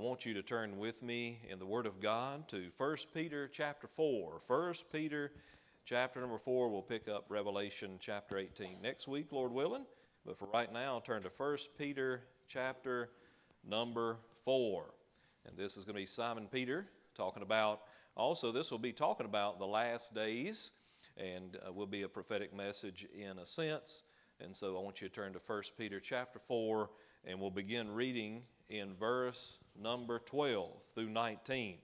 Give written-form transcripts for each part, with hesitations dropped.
want you to turn with me in the Word of God to 1 Peter chapter 4. 1 Peter chapter number 4, we'll pick up Revelation chapter 18 next week, Lord willing. But for right now, I'll turn to 1 Peter chapter number 4. And this is going to be Simon Peter talking about, also this will be talking about the last days, and will be a prophetic message in a sense. And so I want you to turn to 1 Peter chapter 4, and we'll begin reading in verse number 12 through 19.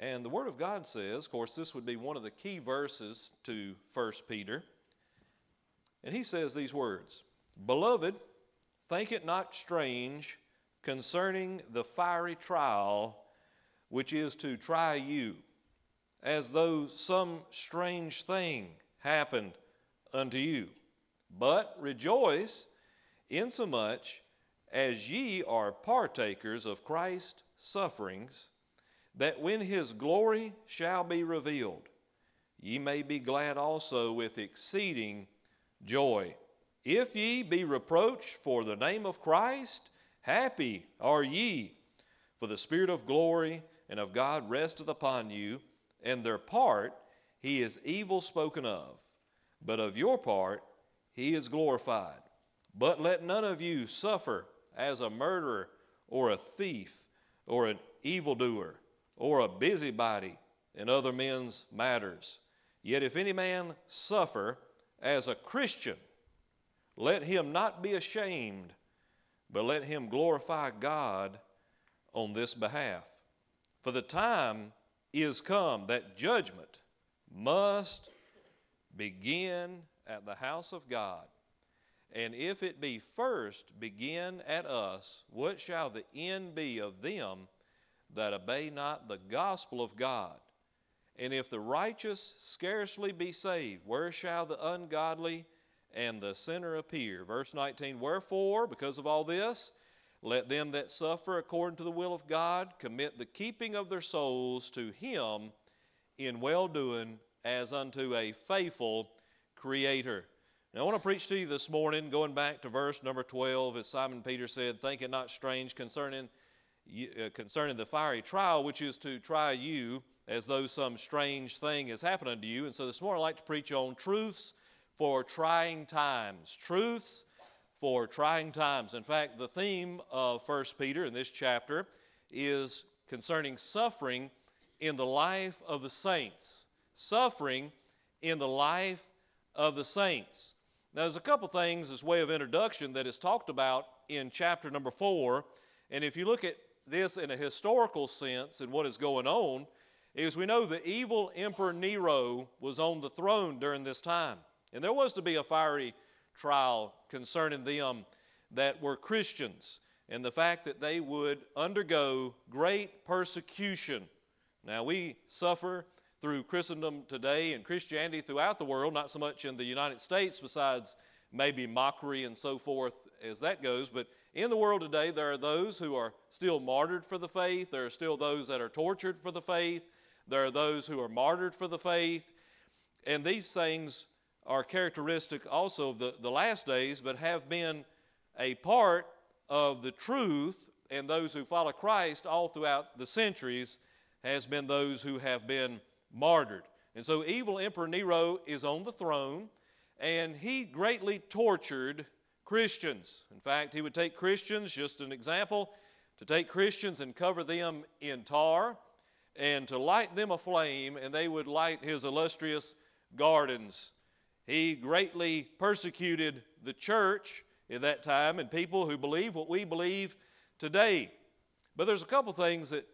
And the Word of God says, of course, this would be one of the key verses to 1 Peter. And he says these words, "Beloved, think it not strange concerning the fiery trial which is to try you, as though some strange thing happened unto you. But rejoice insomuch as ye are partakers of Christ's sufferings, that when his glory shall be revealed, ye may be glad also with exceeding joy. If ye be reproached for the name of Christ, happy are ye, for the Spirit of glory and of God resteth upon you, and their part he is evil spoken of, but of your part he is glorified. But let none of you suffer as a murderer or a thief or an evildoer or a busybody in other men's matters. Yet if any man suffer as a Christian, let him not be ashamed, but let him glorify God on this behalf. For the time is come that judgment must begin at the house of God. And if it be first begin at us, what shall the end be of them that obey not the gospel of God? And if the righteous scarcely be saved, where shall the ungodly and the sinner appear?" Verse 19, "Wherefore, because of all this, let them that suffer according to the will of God commit the keeping of their souls to him in well-doing as unto a faithful Creator." Now I want to preach to you this morning, going back to verse number 12, as Simon Peter said, "Think it not strange concerning the fiery trial, which is to try you, as though some strange thing has happened unto you." And so this morning I'd like to preach on truths for trying times. Truths for trying times. In fact, the theme of 1 Peter in this chapter is concerning suffering in the life of the saints. Suffering in the life of the saints. Now, there's a couple things as way of introduction that is talked about in chapter number 4. And if you look at this in a historical sense and what is going on, is we know the evil Emperor Nero was on the throne during this time. And there was to be a fiery trial concerning them that were Christians, and the fact that they would undergo great persecution. Now, we suffer through Christendom today and Christianity throughout the world, not so much in the United States, besides maybe mockery and so forth as that goes. But in the world today, there are those who are still martyred for the faith. There are still those that are tortured for the faith. There are those who are martyred for the faith. And these things are characteristic also of the last days, but have been a part of the truth, and those who follow Christ all throughout the centuries has been those who have been martyred. And so evil Emperor Nero is on the throne, and he greatly tortured Christians. In fact, he would take Christians, just an example, to take Christians and cover them in tar and to light them aflame, and they would light his illustrious gardens. He greatly persecuted the church at that time and people who believe what we believe today. But there's a couple things that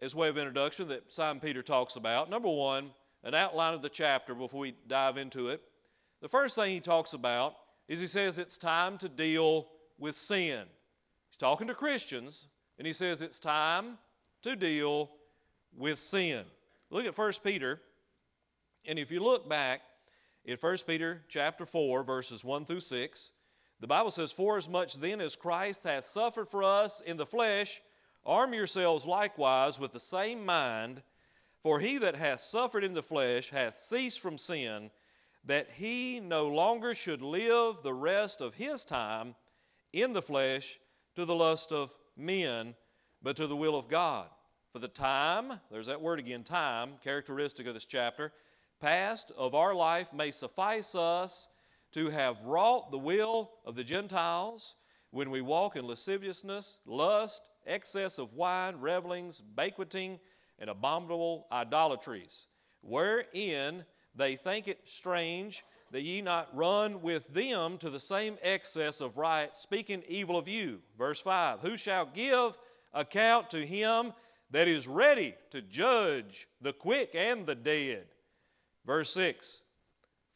as way of introduction that Simon Peter talks about. Number one, an outline of the chapter before we dive into it. The first thing he talks about is he says it's time to deal with sin. He's talking to Christians, and he says it's time to deal with sin. Look at 1 Peter, and if you look back at 1 Peter chapter 4, verses 1 through 6, the Bible says, "Forasmuch then as Christ hath suffered for us in the flesh, arm yourselves likewise with the same mind, for he that hath suffered in the flesh hath ceased from sin, that he no longer should live the rest of his time in the flesh to the lust of men, but to the will of God. For the time, there's that word again, time, characteristic of this chapter, past of our life may suffice us to have wrought the will of the Gentiles when we walk in lasciviousness, lust, excess of wine, revelings, banqueting, and abominable idolatries, wherein they think it strange that ye not run with them to the same excess of riot, speaking evil of you. Verse 5, who shall give account to him that is ready to judge the quick and the dead? Verse 6,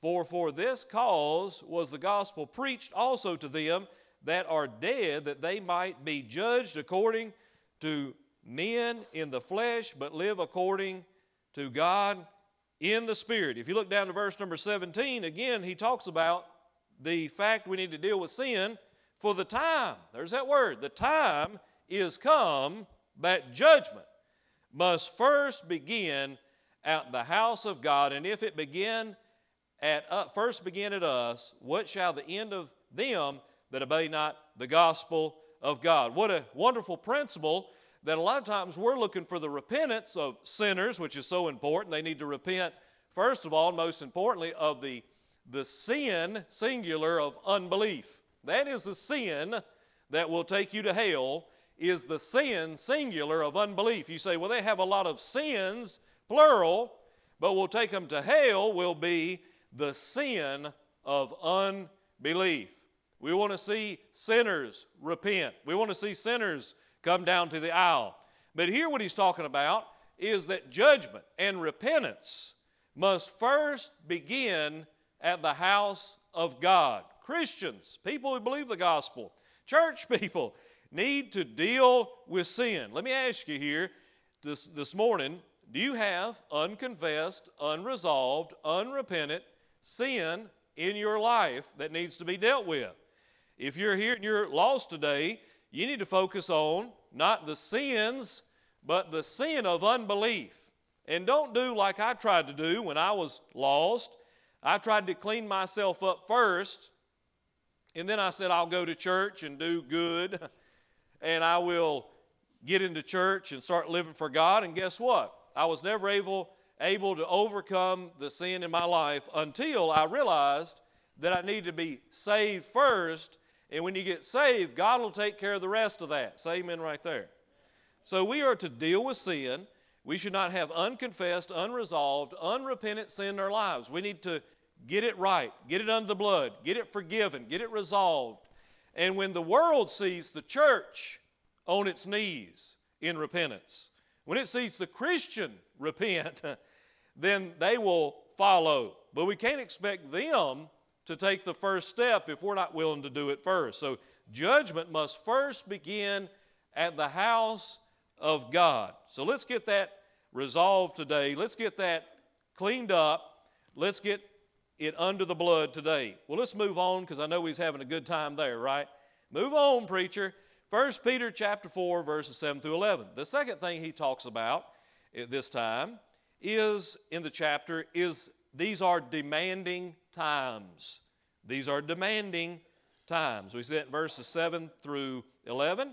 for this cause was the gospel preached also to them that are dead, that they might be judged according to men in the flesh, but live according to God in the Spirit. If you look down to verse number 17, again, he talks about the fact we need to deal with sin for the time. There's that word. The time is come that judgment must first begin at the house of God. And if it first begin at us, what shall the end of them that obey not the gospel of God? What a wonderful principle that a lot of times we're looking for the repentance of sinners, which is so important. They need to repent, first of all, and most importantly, of the sin, singular, of unbelief. That is the sin that will take you to hell, is the sin, singular, of unbelief. You say, well, they have a lot of sins, plural, but will take them to hell will be the sin of unbelief. We want to see sinners repent. We want to see sinners come down to the aisle. But here what he's talking about is that judgment and repentance must first begin at the house of God. Christians, people who believe the gospel, church people, need to deal with sin. Let me ask you here this morning, do you have unconfessed, unresolved, unrepentant sin in your life that needs to be dealt with? If you're here and you're lost today, you need to focus on not the sins, but the sin of unbelief. And don't do like I tried to do when I was lost. I tried to clean myself up first, and then I said, I'll go to church and do good, and I will get into church and start living for God. And guess what? I was never able to overcome the sin in my life until I realized that I needed to be saved first. And when you get saved, God will take care of the rest of that. Say amen right there. So we are to deal with sin. We should not have unconfessed, unresolved, unrepentant sin in our lives. We need to get it right, get it under the blood, get it forgiven, get it resolved. And when the world sees the church on its knees in repentance, when it sees the Christian repent, then they will follow. But we can't expect them to take the first step if we're not willing to do it first. So judgment must first begin at the house of God. So let's get that resolved today. Let's get that cleaned up. Let's get it under the blood today. Well, let's move on because I know he's having a good time there, right? Move on, preacher. 1 Peter chapter 4, verses 7 through 11. The second thing he talks about at this time is these are demanding times. These are demanding times. We see that in verses 7 through 11.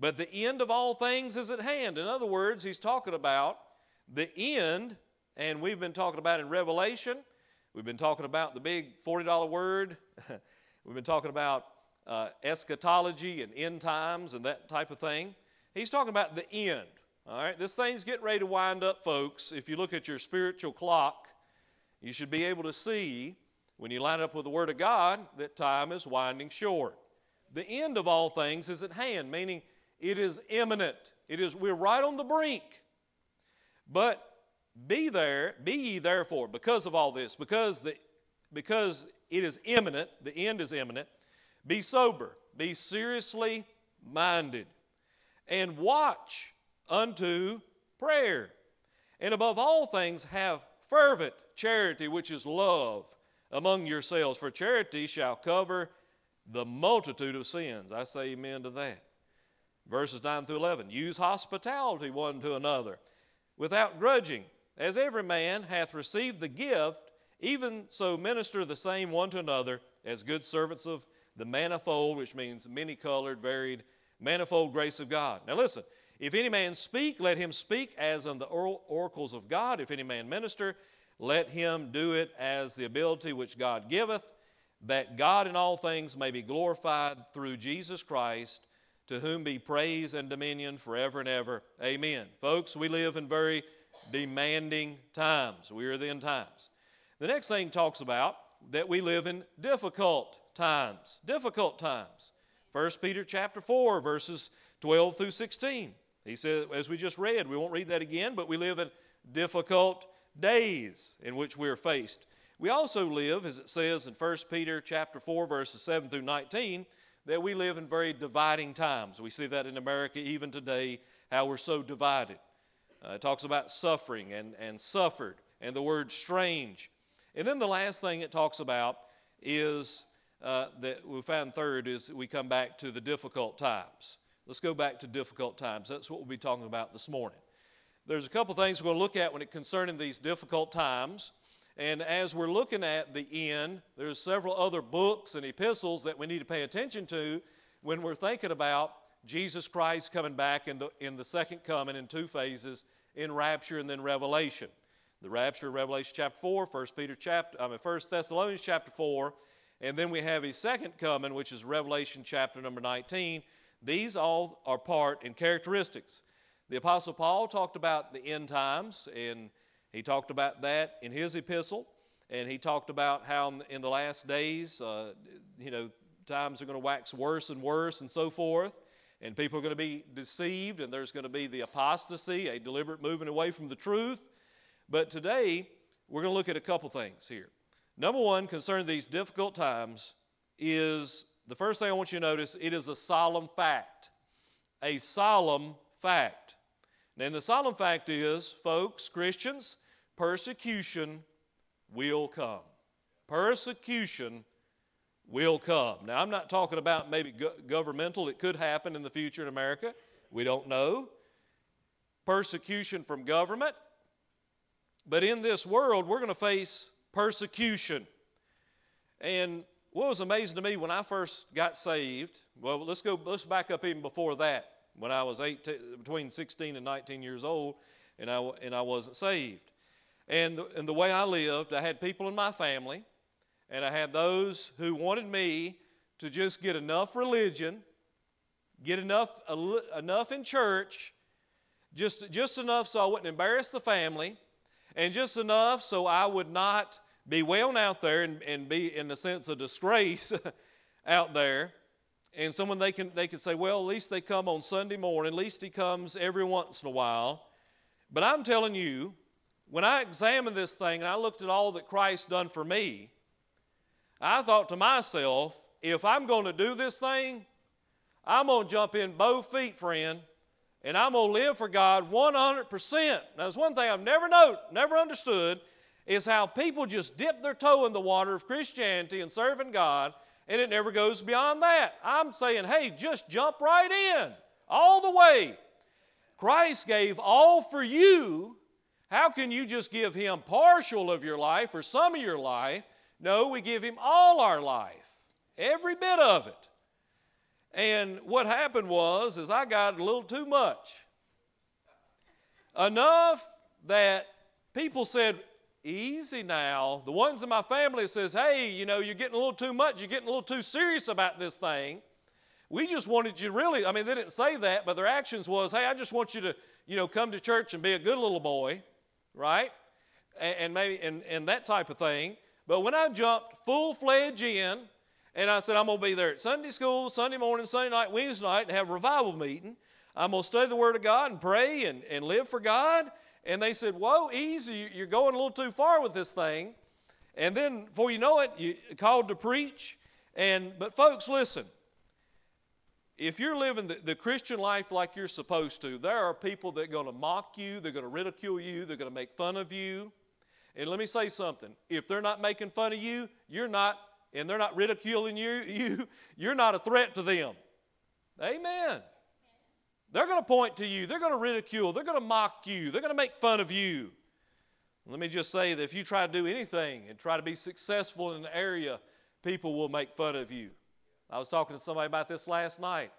But the end of all things is at hand. In other words, he's talking about the end, and we've been talking about in Revelation. We've been talking about the big $40 word. We've been talking about eschatology and end times and that type of thing. He's talking about the end. All right, this thing's getting ready to wind up, folks. If you look at your spiritual clock, you should be able to see when you line up with the Word of God that time is winding short. The end of all things is at hand, meaning it is imminent. We're right on the brink. But be ye therefore, because of all this, because it is imminent, the end is imminent, be sober, be seriously minded, and watch unto prayer. And above all things have fervent charity, which is love among yourselves, for charity shall cover the multitude of sins. I say amen to that. Verses 9 through 11, use hospitality one to another without grudging. As every man hath received the gift, even so minister the same one to another as good servants of the manifold, which means many-colored, varied, manifold grace of God. Now listen, If any man speak, let him speak as in the oracles of God. If any man minister, let him do it as the ability which God giveth, that God in all things may be glorified through Jesus Christ, to whom be praise and dominion forever and ever. Amen. Folks, we live in very demanding times. We are the end times. The next thing talks about that we live in difficult times. Difficult times. 1 Peter chapter 4, verses 12 through 16. He says, as we just read, we won't read that again, but we live in difficult days in which we are faced. We also live, as it says in 1 Peter chapter 4, verses 7 through 19, that we live in very dividing times. We see that in America even today, how we're so divided. It talks about suffering and suffered and the word strange. And then the last thing it talks about is that we find third is we come back to the difficult times. Let's go back to difficult times. That's what we'll be talking about this morning. There's a couple things we're going to look at when it concerning these difficult times. And as we're looking at the end, there's several other books and epistles that we need to pay attention to when we're thinking about Jesus Christ coming back in the second coming in two phases, in rapture and then revelation. The rapture, Revelation chapter 4, 1 Thessalonians chapter 4, and then we have his second coming, which is Revelation chapter number 19. These all are part and characteristics. The Apostle Paul talked about the end times, and he talked about that in his epistle, and he talked about how in the last days, times are going to wax worse and worse and so forth, and people are going to be deceived, and there's going to be the apostasy, a deliberate moving away from the truth. But today, we're going to look at a couple things here. Number one, concerning these difficult times, is the first thing I want you to notice, it is a solemn fact. A solemn fact. And the solemn fact is, folks, Christians, persecution will come. Persecution will come. Now, I'm not talking about maybe governmental. It could happen in the future in America. We don't know. Persecution from government. But in this world, we're going to face persecution. And what was amazing to me when I first got saved, well, let's back up even before that. When I was between 16 and 19 years old, and I wasn't saved. And the way I lived, I had people in my family, and I had those who wanted me to just get enough religion, get enough in church, just enough so I wouldn't embarrass the family, and just enough so I would not be wailing out there and be in a sense of disgrace out there. And someone they can say, well, at least they come on Sunday morning, at least he comes every once in a while. But I'm telling you, when I examined this thing and I looked at all that Christ done for me, I thought to myself, if I'm going to do this thing, I'm going to jump in both feet, friend, and I'm going to live for God 100%. Now, there's one thing I've never understood is how people just dip their toe in the water of Christianity and serving God, and it never goes beyond that. I'm saying, hey, just jump right in all the way. Christ gave all for you. How can you just give him partial of your life or some of your life? No, we give him all our life, every bit of it. And what happened was, is I got a little too much. Enough that people said, easy now. The ones in my family says, hey, you're getting a little too much. You're getting a little too serious about this thing. We just wanted you really, they didn't say that, but their actions was, hey, I just want you to, come to church and be a good little boy, right? And that type of thing. But when I jumped full-fledged in, and I said, I'm going to be there at Sunday school, Sunday morning, Sunday night, Wednesday night, and have a revival meeting. I'm going to study the Word of God and pray and live for God. And they said, whoa, easy, you're going a little too far with this thing. And then, before you know it, you're called to preach. But folks, listen. If you're living the Christian life like you're supposed to, there are people that are going to mock you, they're going to ridicule you, they're going to make fun of you. And let me say something. If they're not making fun of you, you're not. And they're not ridiculing you, you're not a threat to them. Amen. They're going to point to you. They're going to ridicule. They're going to mock you. They're going to make fun of you. Let me just say that if you try to do anything and try to be successful in an area, people will make fun of you. I was talking to somebody about this last night.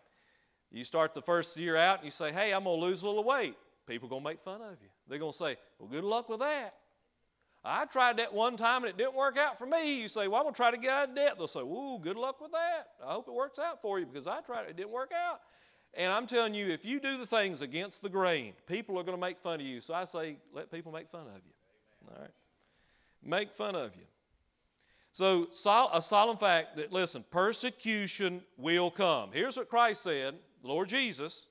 You start the first year out and you say, hey, I'm going to lose a little weight. People are going to make fun of you. They're going to say, well, good luck with that. I tried that one time and it didn't work out for me. You say, well, I'm going to try to get out of debt. They'll say, whoa, good luck with that. I hope it works out for you because I tried it. It didn't work out. And I'm telling you, if you do the things against the grain, people are going to make fun of you. So I say, let people make fun of you. All right? Make fun of you. So a solemn fact that, listen, persecution will come. Here's what Christ said, the Lord Jesus,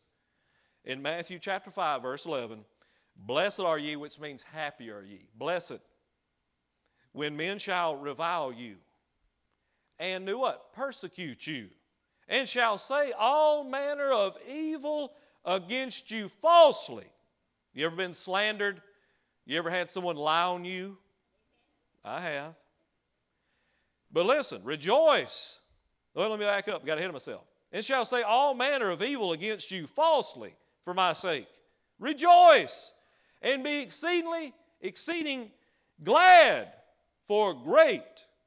in Matthew chapter 5, verse 11. Blessed are ye, which means happy are ye. Blessed. When men shall revile you and do what? Persecute you. And shall say all manner of evil against you falsely. You ever been slandered? You ever had someone lie on you? I have. But listen, rejoice. Well, let me back up. I got ahead of myself. And shall say all manner of evil against you falsely for my sake. Rejoice and be exceeding glad, for great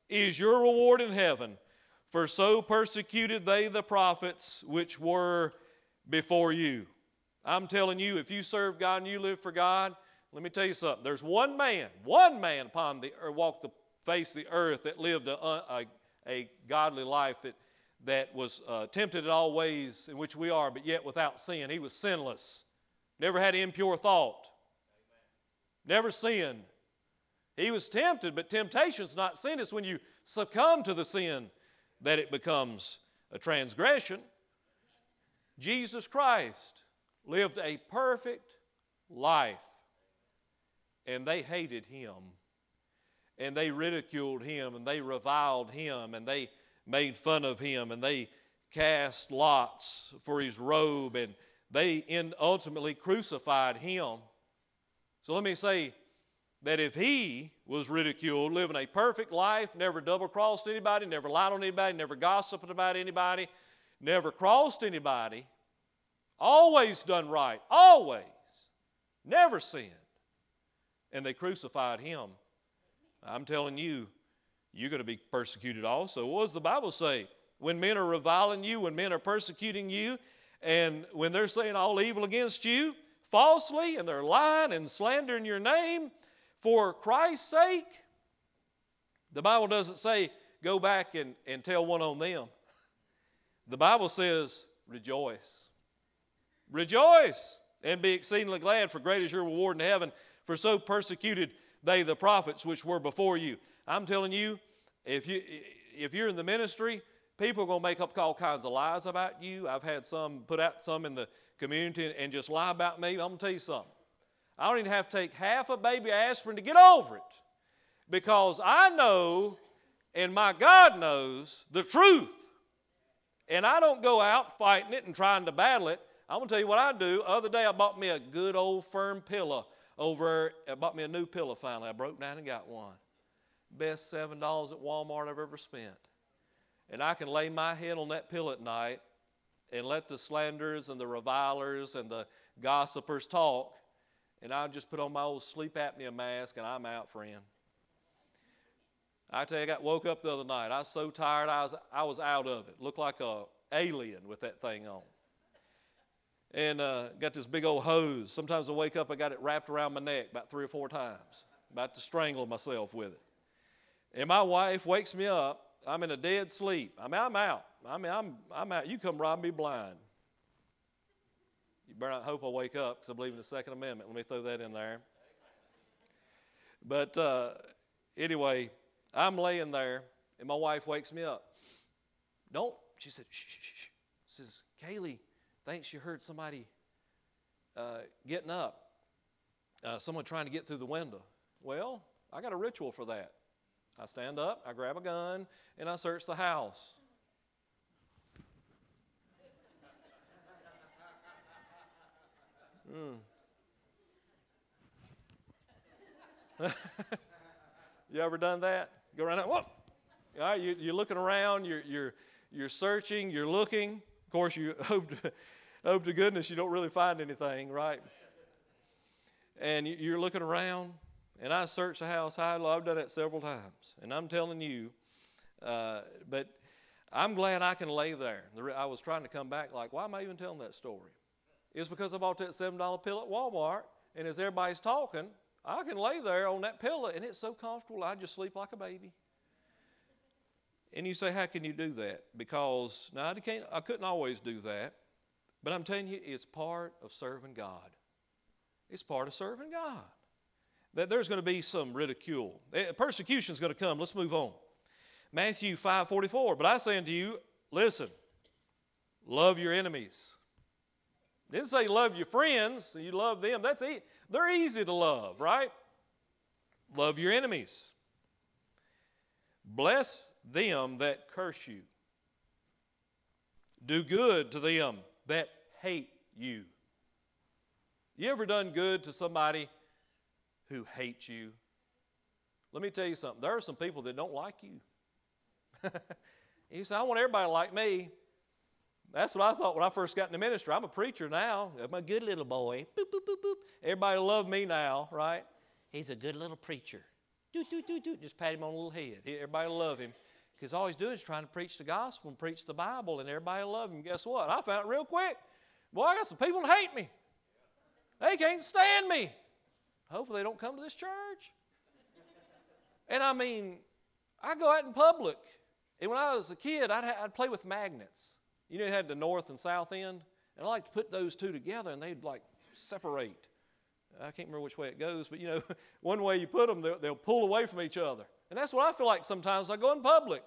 is your reward in heaven. For so persecuted they the prophets which were before you. I'm telling you, if you serve God and you live for God, let me tell you something. There's one man upon the earth, walked the face of the earth that lived a godly life that was tempted in all ways in which we are, but yet without sin. He was sinless. Never had impure thought. Never sinned. He was tempted, but temptation's not sin. It's when you succumb to the sin that it becomes a transgression. Jesus Christ lived a perfect life, and they hated him, and they ridiculed him, and they reviled him, and they made fun of him, and they cast lots for his robe, and they ultimately crucified him. So let me say that if he was ridiculed, living a perfect life, never double-crossed anybody, never lied on anybody, never gossiped about anybody, never crossed anybody, always done right, always, never sinned, and they crucified him, I'm telling you, you're going to be persecuted also. What does the Bible say? When men are reviling you, when men are persecuting you, and when they're saying all evil against you, falsely, and they're lying and slandering your name, for Christ's sake, the Bible doesn't say go back and tell one on them. The Bible says rejoice. Rejoice and be exceedingly glad, for great is your reward in heaven, for so persecuted they the prophets which were before you. I'm telling you, if you're in the ministry, people are going to make up all kinds of lies about you. I've had some put out some in the community and just lie about me. I'm going to tell you something. I don't even have to take half a baby aspirin to get over it, because I know and my God knows the truth. And I don't go out fighting it and trying to battle it. I'm going to tell you what I do. The other day I bought me a good old firm pillow over. I bought me a new pillow finally. I broke down and got one. Best $7 at Walmart I've ever spent. And I can lay my head on that pillow at night and let the slanderers and the revilers and the gossipers talk. And I'll just put on my old sleep apnea mask, and I'm out, friend. I tell you, I woke up the other night. I was so tired, I was out of it. Looked like an alien with that thing on. And got this big old hose. Sometimes I wake up, I got it wrapped around my neck about 3 or 4 times. About to strangle myself with it. And my wife wakes me up. I'm in a dead sleep. I'm out. I'm out. You come rob me blind. You better not hope I wake up, because I believe in the Second Amendment. Let me throw that in there. But anyway, I'm laying there, and my wife wakes me up. Don't, she said, shh, shh, shh. She says, Kaylee thinks she heard somebody getting up, someone trying to get through the window. Well, I got a ritual for that. I stand up, I grab a gun, and I search the house. You ever done that? Go around and, whoop. All right, you're looking around, you're searching, you're looking. Of course, you hope to goodness you don't really find anything, right? And you're looking around, and I search the house high and low. I've done that several times, and I'm telling you, but I'm glad I can lay there. I was trying to come back like, why am I even telling that story? It's because I bought that $7 pillow at Walmart, and as everybody's talking, I can lay there on that pillow, and it's so comfortable, I just sleep like a baby. And you say, how can you do that? Because, no, I couldn't always do that. But I'm telling you, it's part of serving God. It's part of serving God. That there's going to be some ridicule. Persecution is going to come. Let's move on. Matthew 5:44. But I say unto you, listen, love your enemies. It didn't say love your friends. You love them. That's it. They're easy to love, right? Love your enemies. Bless them that curse you. Do good to them that hate you. You ever done good to somebody who hates you? Let me tell you something. There are some people that don't like you. You say, I want everybody to like me. That's what I thought when I first got into ministry. I'm a preacher now. I'm a good little boy. Boop, boop, boop, boop. Everybody love me now, right? He's a good little preacher. Do, do, do, do. Just pat him on the little head. Everybody love him. Because all he's doing is trying to preach the gospel and preach the Bible, and everybody love him. Guess what? I found it real quick. Boy, I got some people that hate me. They can't stand me. Hopefully they don't come to this church. And I mean, I go out in public. And when I was a kid, I'd play with magnets. You know, it had the north and south end. And I like to put those two together, and they'd like separate. I can't remember which way it goes, but you know, one way you put them, they'll pull away from each other. And that's what I feel like sometimes I go in public.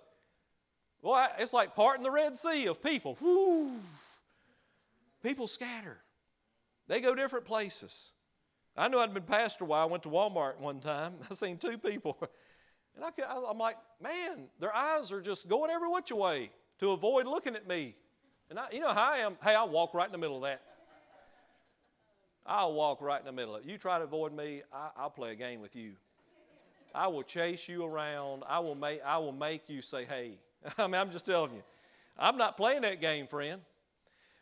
Well, it's like parting the Red Sea of people. Whew. People scatter. They go different places. I knew I'd been pastor while I went to Walmart one time. I seen two people. And I'm like, man, their eyes are just going every which way to avoid looking at me. And you know how I am? Hey, I'll walk right in the middle of that. I'll walk right in the middle of it. You try to avoid me, I'll play a game with you. I will chase you around. I will make you say, hey. I mean, I'm just telling you. I'm not playing that game, friend.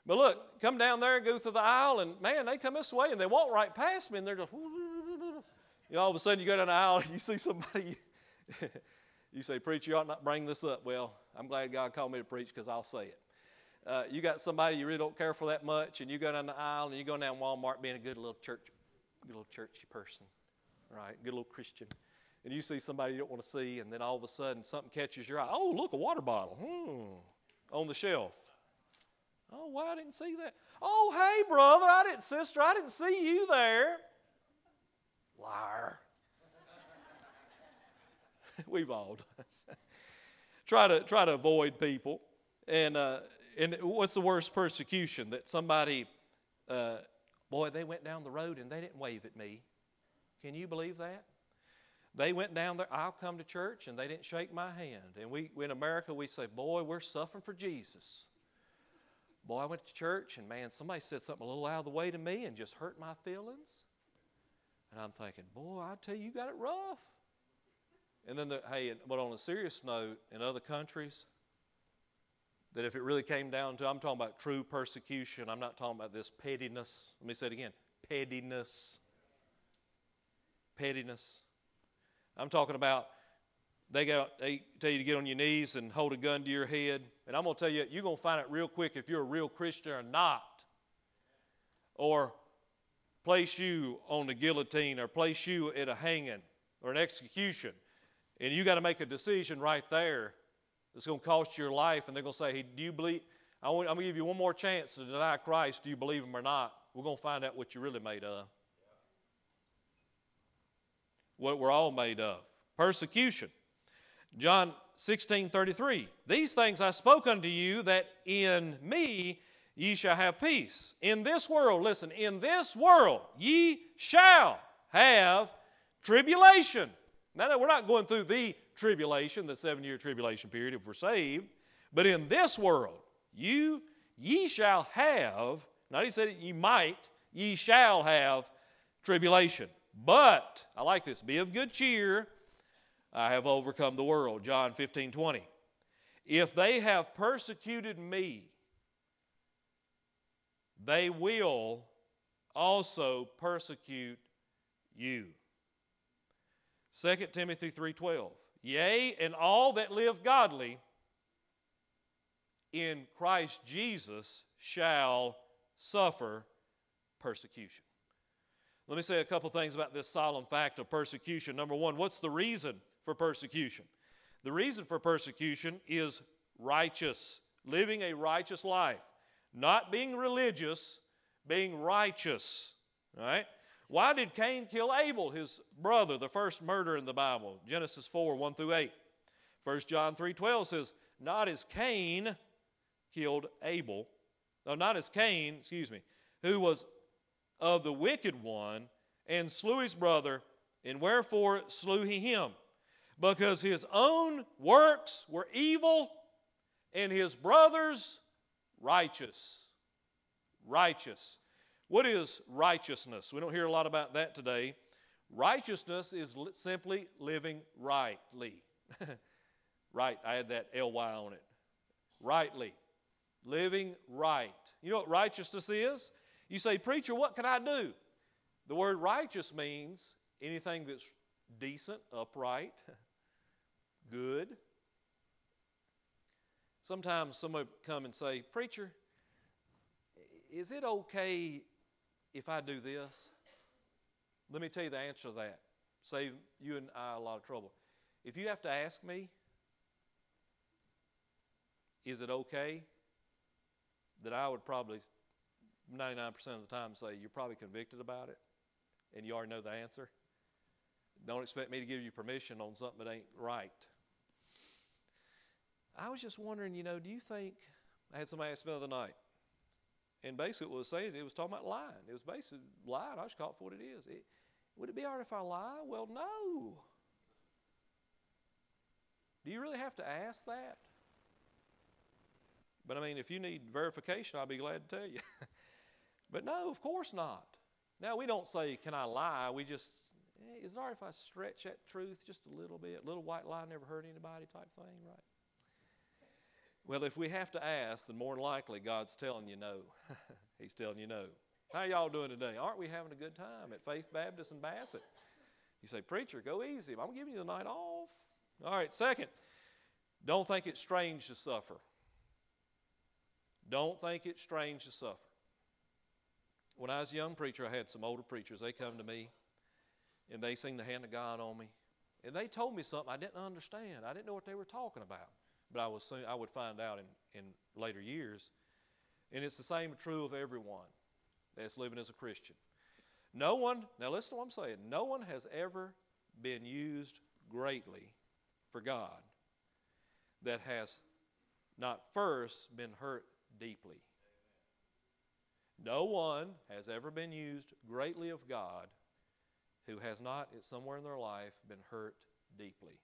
But look, come down there and go through the aisle, and man, they come this way, and they walk right past me, and they're just, you know, all of a sudden you go down the aisle, and you see somebody, you say, preacher, you ought not bring this up. Well, I'm glad God called me to preach because I'll say it. You got somebody you really don't care for that much, and you go down the aisle, and you go down Walmart being a good little churchy person, right, good little Christian. And you see somebody you don't want to see, and then all of a sudden something catches your eye. Oh, look, a water bottle on the shelf. Oh, wow, I didn't see that. Oh, hey, brother, sister, I didn't see you there. Liar. We've all done that. Try to avoid people. And what's the worst persecution? That somebody, boy, they went down the road and they didn't wave at me. Can you believe that? They went down there, I'll come to church, and they didn't shake my hand. And we in America, we say, boy, we're suffering for Jesus. Boy, I went to church, and man, somebody said something a little out of the way to me and just hurt my feelings. And I'm thinking, boy, I tell you, you got it rough. And then, but on a serious note, in other countries, that if it really came down to, I'm talking about true persecution. I'm not talking about this pettiness. Let me say it again, pettiness. Pettiness. I'm talking about they tell you to get on your knees and hold a gun to your head. And I'm going to tell you, you're going to find it real quick if you're a real Christian or not. Or place you on the guillotine or place you at a hanging or an execution. And you got to make a decision right there that's going to cost you your life. And they're going to say, hey, do you believe? I'm going to give you one more chance to deny Christ. Do you believe him or not? We're going to find out what you're really made of. What we're all made of. Persecution. John 16:33. These things I spoke unto you, that in me ye shall have peace. In this world, listen, in this world ye shall have tribulation. Now, we're not going through the tribulation, the 7-year tribulation period if we're saved. But in this world, ye shall have, not he said ye might, ye shall have tribulation. But, I like this, be of good cheer, I have overcome the world. John 15:20. If they have persecuted me, they will also persecute you. 2 Timothy 3:12. Yea, and all that live godly in Christ Jesus shall suffer persecution. Let me say a couple things about this solemn fact of persecution. Number one, what's the reason for persecution? The reason for persecution is righteous, living a righteous life. Not being religious, being righteous, right? Why did Cain kill Abel, his brother, the first murder in the Bible? Genesis 4, 1 through 8. 1 John 3, 12 says, not as Cain, who was of the wicked one, and slew his brother, and wherefore slew he him? Because his own works were evil, and his brother's righteous. What is righteousness? We don't hear a lot about that today. Righteousness is simply living rightly. Right, I had that L-Y on it. Rightly. Living right. You know what righteousness is? You say, preacher, what can I do? The word righteous means anything that's decent, upright, good. Sometimes somebody would come and say, preacher, is it okay if I do this? Let me tell you the answer to that. Save you and I a lot of trouble. If you have to ask me, is it okay? Then I would probably 99% of the time say, you're probably convicted about it, and you already know the answer. Don't expect me to give you permission on something that ain't right. I was just wondering, do you think, I had somebody ask me the other night, and basically it was talking about lying. It was basically lying. I just caught for what it is. Would it be all right if I lie? Well, no. Do you really have to ask that? But I mean, if you need verification, I'll be glad to tell you. But no, of course not. Now, we don't say, can I lie? We just, is it all right if I stretch that truth just a little bit? A little white lie never hurt anybody type thing, right? Well, if we have to ask, then more than likely God's telling you no. He's telling you no. How y'all doing today? Aren't we having a good time at Faith Baptist in Bassett? You say, preacher, go easy. I'm giving you the night off. All right, second, don't think it's strange to suffer. Don't think it's strange to suffer. When I was a young preacher, I had some older preachers. They come to me, and they sing the hand of God on me. And they told me something I didn't understand. I didn't know what they were talking about. But I would find out in later years. And it's the same true of everyone that's living as a Christian. No one, now listen to what I'm saying. No one has ever been used greatly for God that has not first been hurt deeply. No one has ever been used greatly of God who has not, somewhere in their life, been hurt deeply.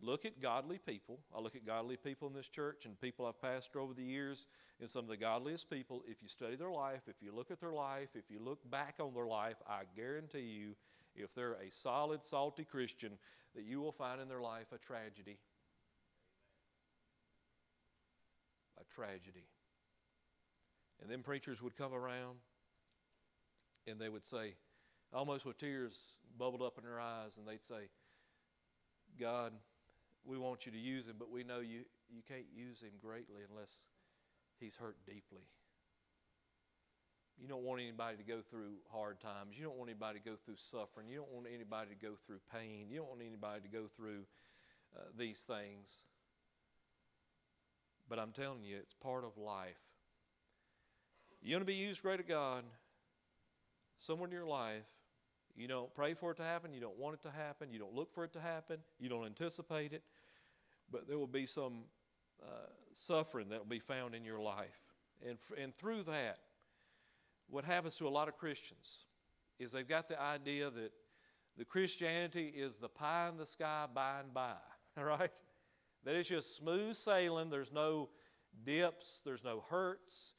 Look at godly people. I look at godly people in this church and people I've pastored over the years, and some of the godliest people, if you study their life, if you look at their life, if you look back on their life, I guarantee you, if they're a solid, salty Christian, that you will find in their life a tragedy. A tragedy. And then preachers would come around and they would say, almost with tears bubbled up in their eyes, and they'd say, God, we want you to use him, but we know you can't use him greatly unless he's hurt deeply. You don't want anybody to go through hard times. You don't want anybody to go through suffering. You don't want anybody to go through pain. You don't want anybody to go through these things. But I'm telling you, it's part of life. You want to be used great of God somewhere in your life. You don't pray for it to happen. You don't want it to happen. You don't look for it to happen. You don't anticipate it. But there will be some suffering that will be found in your life. And through that, what happens to a lot of Christians is they've got the idea that the Christianity is the pie in the sky by and by. All right? That it's just smooth sailing. There's no dips. There's no hurts.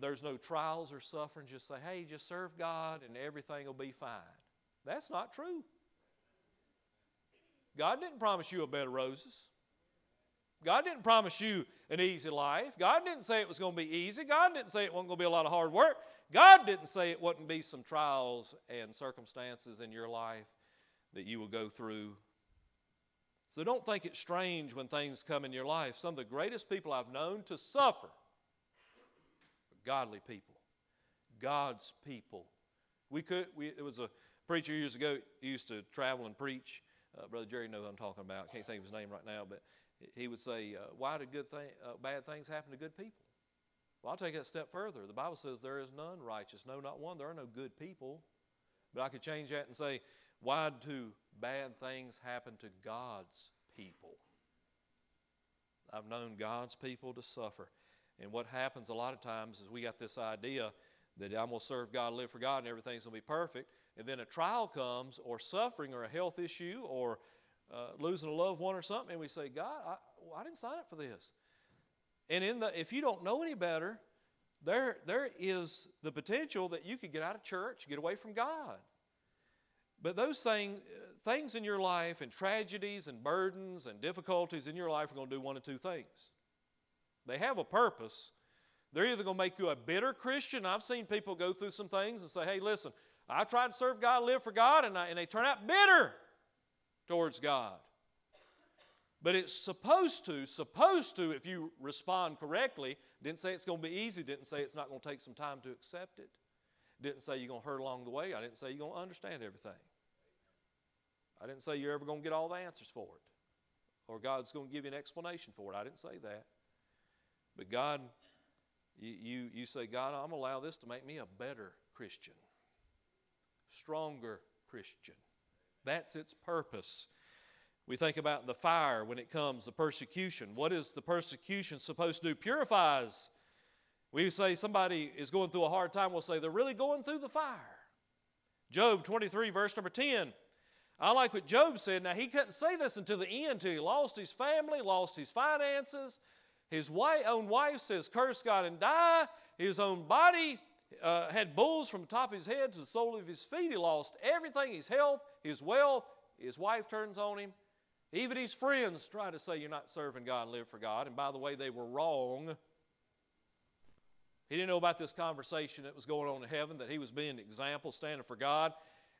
There's no trials or suffering. Just say, hey, just serve God and everything will be fine. That's not true. God didn't promise you a bed of roses. God didn't promise you an easy life. God didn't say it was going to be easy. God didn't say it wasn't going to be a lot of hard work. God didn't say it wouldn't be some trials and circumstances in your life that you will go through. So don't think it's strange when things come in your life. Some of the greatest people I've known to suffer are godly people, God's people. There was a preacher years ago who used to travel and preach. Brother Jerry knows what I'm talking about. I can't think of his name right now, but he would say, why do bad things happen to good people? Well, I'll take it a step further. The Bible says there is none righteous, no, not one. There are no good people. But I could change that and say, why do bad things happen to God's people? I've known God's people to suffer. And what happens a lot of times is we got this idea that I'm going to serve God, live for God, and everything's going to be perfect. And then a trial comes, or suffering, or a health issue, or losing a loved one or something, and we say, God, I didn't sign up for this. And if you don't know any better, there is the potential that you could get out of church, get away from God. But those things in your life, and tragedies and burdens and difficulties in your life, are going to do one of two things. They have a purpose. They're either going to make you a bitter Christian. I've seen people go through some things and say, hey, listen, I tried to serve God, live for God, and they turn out bitter towards God. But it's supposed to, if you respond correctly, didn't say it's going to be easy, didn't say it's not going to take some time to accept it, didn't say you're going to hurt along the way, I didn't say you're going to understand everything. I didn't say you're ever going to get all the answers for it, or God's going to give you an explanation for it. I didn't say that. But God, you say, God, I'm going to allow this to make me a better Christian, stronger Christian. That's its purpose. We think about the fire when it comes, the persecution. What is the persecution supposed to do? Purifies. We say somebody is going through a hard time. We'll say they're really going through the fire. Job 23, verse number 10. I like what Job said. Now, he couldn't say this until the end, until he lost his family, lost his finances. His own wife says, curse God and die. His own body had bulls from the top of his head to the sole of his feet. He lost everything, his health, his wealth. His wife turns on him. Even his friends try to say you're not serving God and live for God. And by the way, they were wrong. He didn't know about this conversation that was going on in heaven, that he was being an example, standing for God.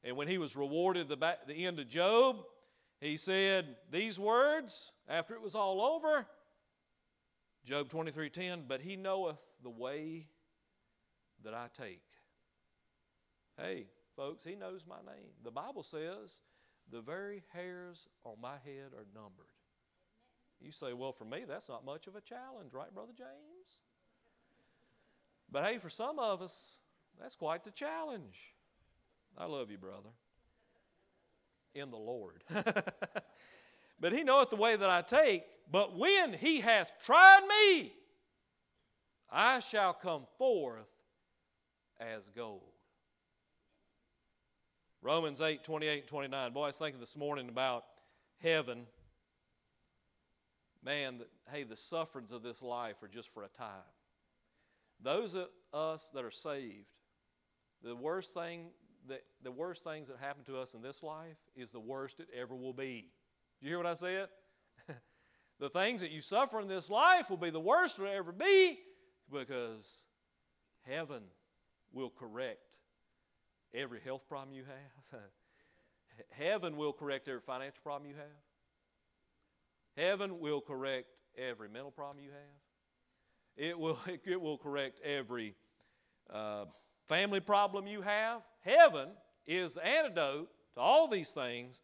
And when he was rewarded at the end of Job, he said these words after it was all over. Job 23:10, but he knoweth the way that I take. Hey, folks, he knows my name. The Bible says, the very hairs on my head are numbered. You say, well, for me, that's not much of a challenge, right, Brother James? But hey, for some of us, that's quite the challenge. I love you, brother, in the Lord. But he knoweth the way that I take, but when he hath tried me, I shall come forth as gold. Romans 8, 28 and 29. Boy, I was thinking this morning about heaven. Man, the sufferings of this life are just for a time. Those of us that are saved, the worst things that happen to us in this life is the worst it ever will be. You hear what I said? The things that you suffer in this life will be the worst it will ever be, because heaven will correct every health problem you have. Heaven will correct every financial problem you have. Heaven will correct every mental problem you have. It will correct every family problem you have. Heaven is the antidote to all these things.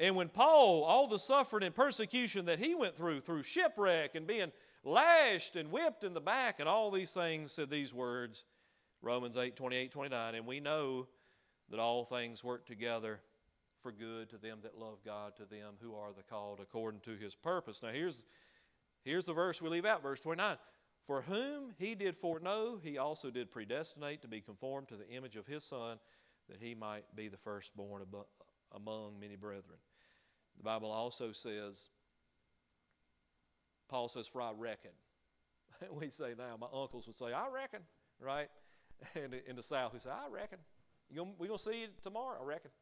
And when Paul, all the suffering and persecution that he went through shipwreck and being lashed and whipped in the back and all these things, said these words, Romans 8, 28, 29, and we know that all things work together for good to them that love God, to them who are the called according to his purpose. Now here's the verse we leave out, verse 29. For whom he did foreknow, he also did predestinate to be conformed to the image of his Son, that he might be the firstborn among many brethren. The Bible also says, Paul says, for I reckon. We say now, my uncles would say, I reckon, right? And in the South, we say, I reckon. We're going to see you tomorrow, I reckon.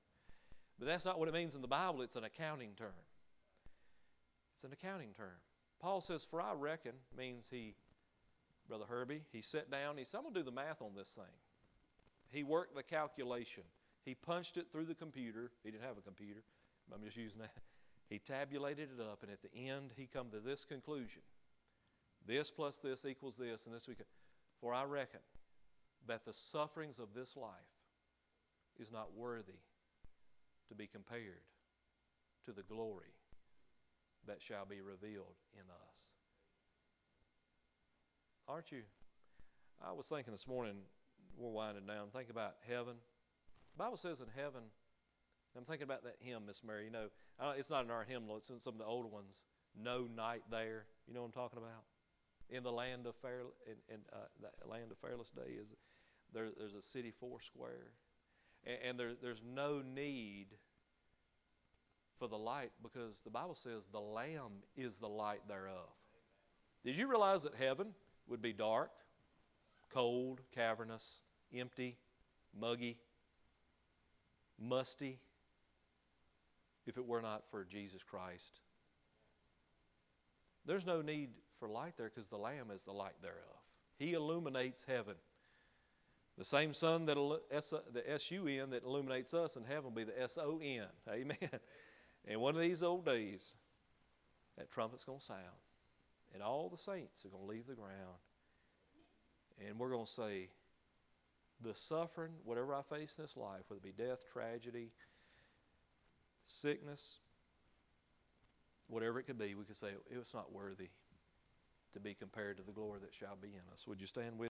But that's not what it means in the Bible. It's an accounting term. It's an accounting term. Paul says, for I reckon means Brother Herbie, he sat down. He said, I'm going to do the math on this thing. He worked the calculation. He punched it through the computer. He didn't have a computer. I'm just using that. He tabulated it up, and at the end, he come to this conclusion. This plus this equals this, and this we can. For I reckon that the sufferings of this life is not worthy to be compared to the glory that shall be revealed in us. Aren't you? I was thinking this morning, we're winding down, think about heaven. The Bible says in heaven, I'm thinking about that hymn, Miss Mary, you know, it's not in our hymnal, it's in some of the older ones, No Night There, you know what I'm talking about? In the land of the land of Fairless Day, there's a city foursquare, and there's no need for the light, because the Bible says the Lamb is the light thereof. Did you realize that heaven would be dark, cold, cavernous, empty, muggy, musty, if it were not for Jesus Christ? There's no need for light there, because the Lamb is the light thereof. He illuminates heaven. The same sun, the S-U-N, that illuminates us in heaven will be the S-O-N. Amen. And one of these old days, that trumpet's going to sound. And all the saints are going to leave the ground. And we're going to say, the suffering, whatever I face in this life, whether it be death, tragedy, sickness, whatever it could be, we could say, it was not worthy to be compared to the glory that shall be in us. Would you stand with me?